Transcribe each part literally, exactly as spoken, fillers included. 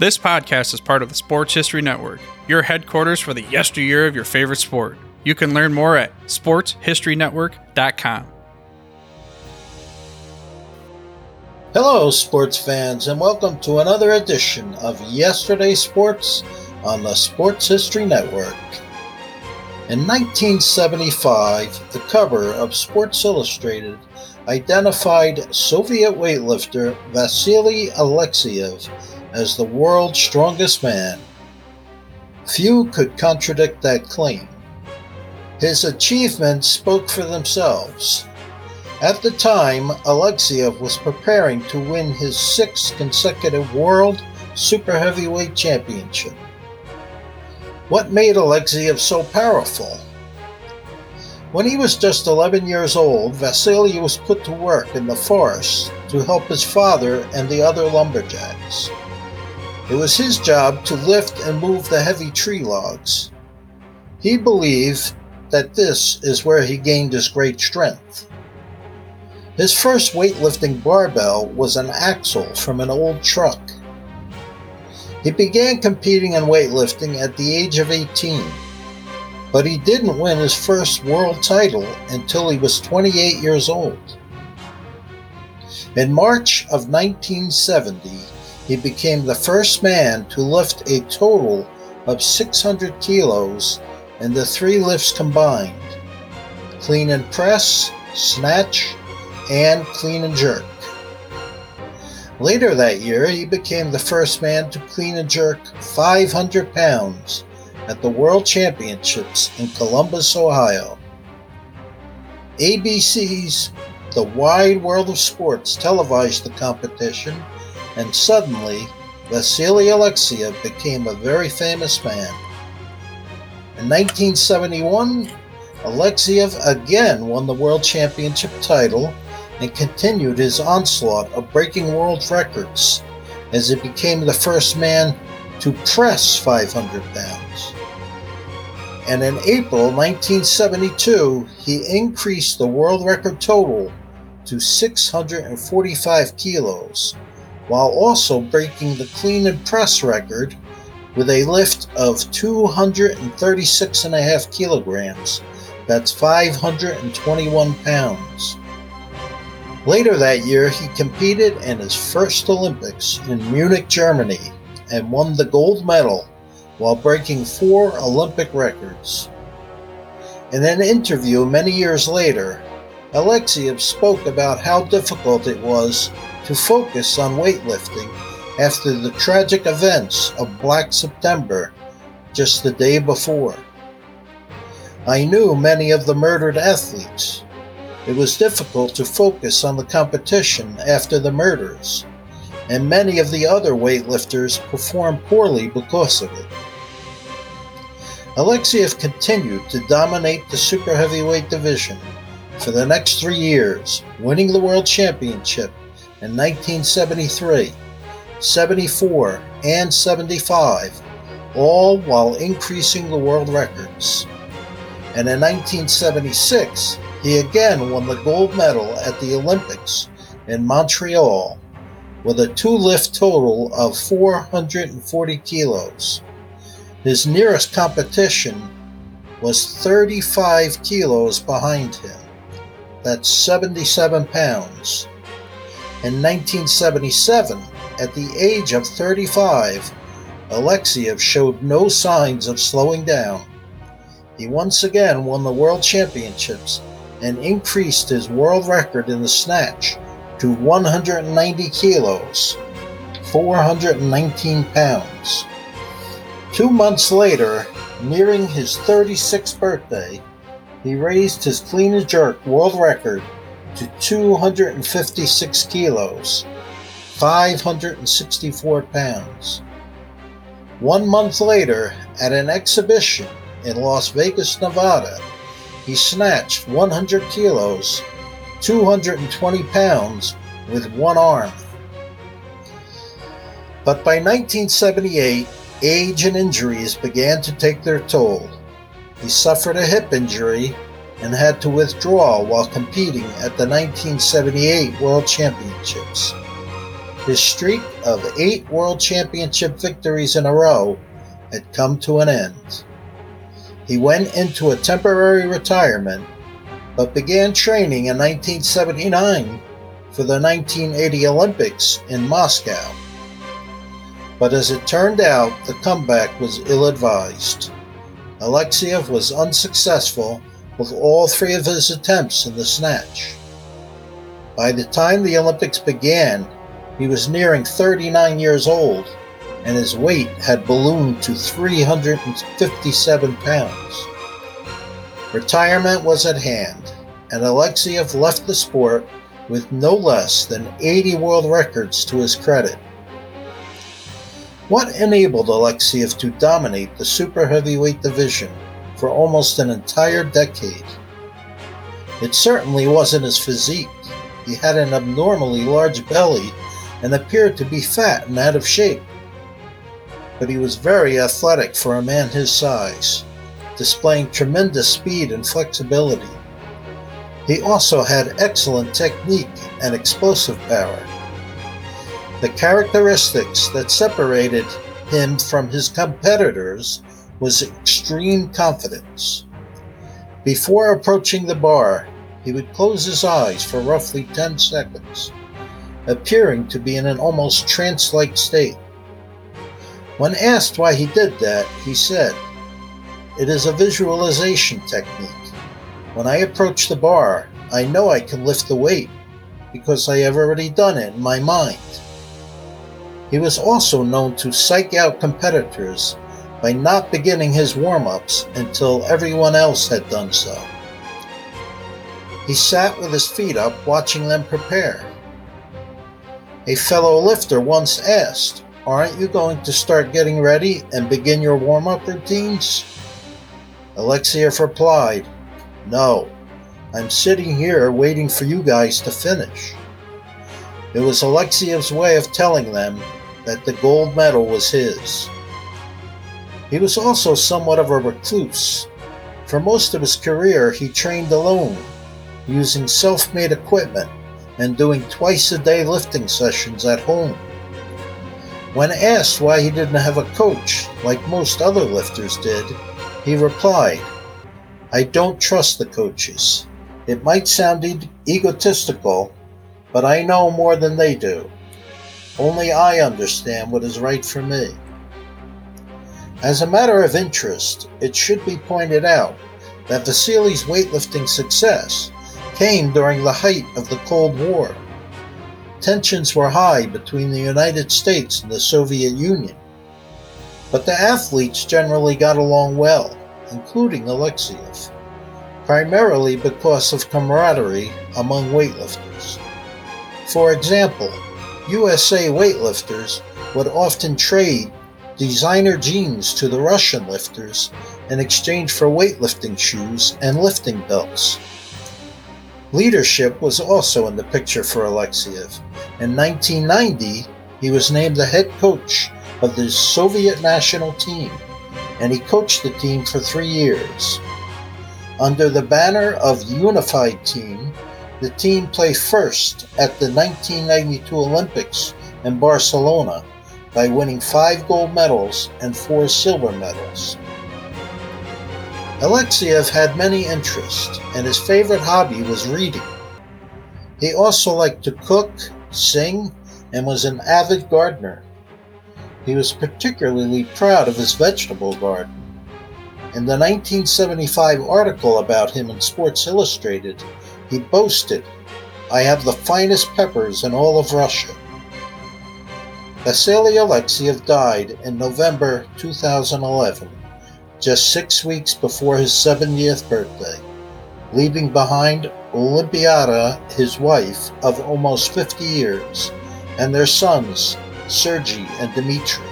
This podcast is part of the Sports History Network, your headquarters for the yesteryear of your favorite sport. You can learn more at sports history network dot com. Hello, sports fans, and welcome to another edition of Yesterday Sports on the Sports History Network. In nineteen seventy-five, the cover of Sports Illustrated identified Soviet weightlifter Vasily Alexeyev as the world's strongest man. Few could contradict that claim. His achievements spoke for themselves. At the time, Alexeyev was preparing to win his sixth consecutive World Super Heavyweight Championship. What made Alexeyev so powerful? When he was just eleven years old, Vasily was put to work in the forest to help his father and the other lumberjacks. It was his job to lift and move the heavy tree logs. He believed that this is where he gained his great strength. His first weightlifting barbell was an axle from an old truck. He began competing in weightlifting at the age of eighteen, but he didn't win his first world title until he was twenty-eight years old. In March of nineteen seventy, he became the first man to lift a total of six hundred kilos in the three lifts combined: clean and press, snatch, and clean and jerk. Later that year, he became the first man to clean and jerk five hundred pounds at the World Championships in Columbus, Ohio. A B C's The Wide World of Sports televised the competition, and suddenly, Vasily Alexeyev became a very famous man. In nineteen seventy-one, Alexeyev again won the World Championship title and continued his onslaught of breaking world records as he became the first man to press five hundred pounds. And in April nineteen seventy-two, he increased the world record total to six hundred forty-five kilos, while also breaking the clean and press record with a lift of two hundred thirty-six point five kilograms, that's five hundred twenty-one pounds. Later that year, he competed in his first Olympics in Munich, Germany, and won the gold medal while breaking four Olympic records. In an interview many years later, Alexeyev spoke about how difficult it was to focus on weightlifting after the tragic events of Black September just the day before. "I knew many of the murdered athletes. It was difficult to focus on the competition after the murders, and many of the other weightlifters performed poorly because of it." Alexeyev continued to dominate the super heavyweight division for the next three years, winning the world championship in nineteen seventy-three, seventy-four, and seventy-five, all while increasing the world records. And in nineteen seventy-six, he again won the gold medal at the Olympics in Montreal with a two-lift total of four hundred forty kilos. His nearest competition was thirty-five kilos behind him. That's seventy-seven pounds. In nineteen seventy-seven, at the age of thirty-five, Alexeyev showed no signs of slowing down. He once again won the World Championships and increased his world record in the snatch to one hundred ninety kilos, four hundred nineteen pounds. Two months later, nearing his thirty-sixth birthday, he raised his clean and jerk world record to two hundred fifty-six kilos, five hundred sixty-four pounds. One month later, at an exhibition in Las Vegas, Nevada, he snatched one hundred kilos, two hundred twenty pounds, with one arm. But by nineteen seventy-eight, age and injuries began to take their toll. He suffered a hip injury and had to withdraw while competing at the nineteen seventy-eight World Championships. His streak of eight World Championship victories in a row had come to an end. He went into a temporary retirement, but began training in nineteen seventy-nine for the nineteen eighty Olympics in Moscow. But as it turned out, the comeback was ill-advised. Alexeyev was unsuccessful with all three of his attempts in the snatch. By the time the Olympics began, he was nearing thirty-nine years old, and his weight had ballooned to three hundred fifty-seven pounds. Retirement was at hand, and Alexeyev left the sport with no less than eighty world records to his credit. What enabled Alexeyev to dominate the super heavyweight division for almost an entire decade? It certainly wasn't his physique. He had an abnormally large belly and appeared to be fat and out of shape. But he was very athletic for a man his size, displaying tremendous speed and flexibility. He also had excellent technique and explosive power. The characteristics that separated him from his competitors was extreme confidence. Before approaching the bar, he would close his eyes for roughly ten seconds, appearing to be in an almost trance-like state. When asked why he did that, he said, "It is a visualization technique. When I approach the bar, I know I can lift the weight because I have already done it in my mind." He was also known to psych out competitors by not beginning his warm-ups until everyone else had done so. He sat with his feet up, watching them prepare. A fellow lifter once asked, "Aren't you going to start getting ready and begin your warm-up routines?" Alexeyev replied, "No, I'm sitting here waiting for you guys to finish." It was Alexeyev's way of telling them that the gold medal was his. He was also somewhat of a recluse. For most of his career, he trained alone, using self-made equipment and doing twice-a-day lifting sessions at home. When asked why he didn't have a coach, like most other lifters did, he replied, "I don't trust the coaches. It might sound e- egotistical, but I know more than they do. Only I understand what is right for me." As a matter of interest, it should be pointed out that Vasily's weightlifting success came during the height of the Cold War. Tensions were high between the United States and the Soviet Union, but the athletes generally got along well, including Alexeyev, primarily because of camaraderie among weightlifters. For example, U S A weightlifters would often trade designer jeans to the Russian lifters in exchange for weightlifting shoes and lifting belts. Leadership was also in the picture for Alexeyev. In nineteen ninety, he was named the head coach of the Soviet national team, and he coached the team for three years. Under the banner of Unified Team, the team played first at the nineteen ninety-two Olympics in Barcelona by winning five gold medals and four silver medals. Alexeyev had many interests, and his favorite hobby was reading. He also liked to cook, sing, and was an avid gardener. He was particularly proud of his vegetable garden. In the nineteen seventy-five article about him in Sports Illustrated, he boasted, "I have the finest peppers in all of Russia." Vasily Alexeyev died in November two thousand eleven. Just six weeks before his seventieth birthday, leaving behind Olimpiada, his wife of almost fifty years, and their sons, Sergey and Dmitry.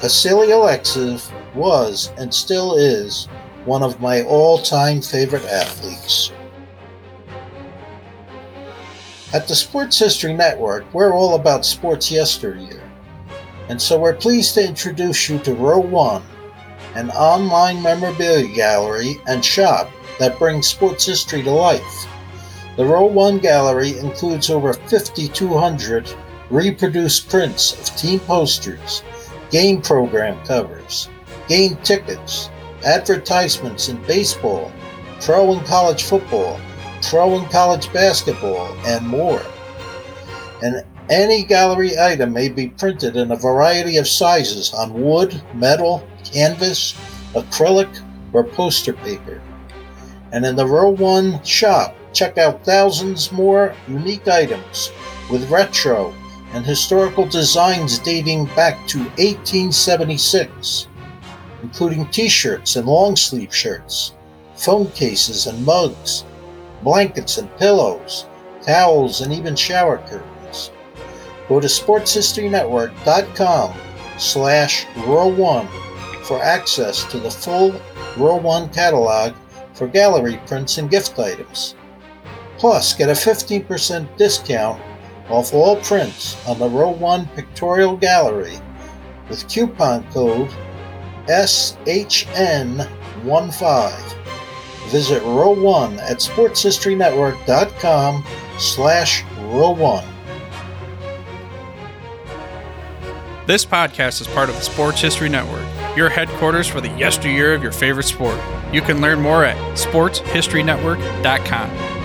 Vasily Alexeyev was, and still is, one of my all-time favorite athletes. At the Sports History Network, we're all about sports yesteryear, and so we're pleased to introduce you to Row One, an online memorabilia gallery and shop that brings sports history to life, The Row One gallery includes over fifty-two hundred reproduced prints of team posters, game program covers, game tickets, advertisements in baseball, pro and college football, pro and college basketball, and more. And any gallery item may be printed in a variety of sizes on wood, metal, canvas, acrylic, or poster paper. And in the Row One shop, check out thousands more unique items with retro and historical designs dating back to eighteen seventy-six, including t-shirts and long-sleeve shirts, phone cases and mugs, blankets and pillows, towels, and even shower curtains. Go to sports history network dot com slash Row One for access to the full Row One catalog for gallery prints and gift items. Plus, get a fifteen percent discount off all prints on the Row One Pictorial Gallery with coupon code S H N one five. Visit Row One at sports history network dot com slash Row One. This podcast is part of the Sports History Network, your headquarters for the yesteryear of your favorite sport. You can learn more at sports history network dot com.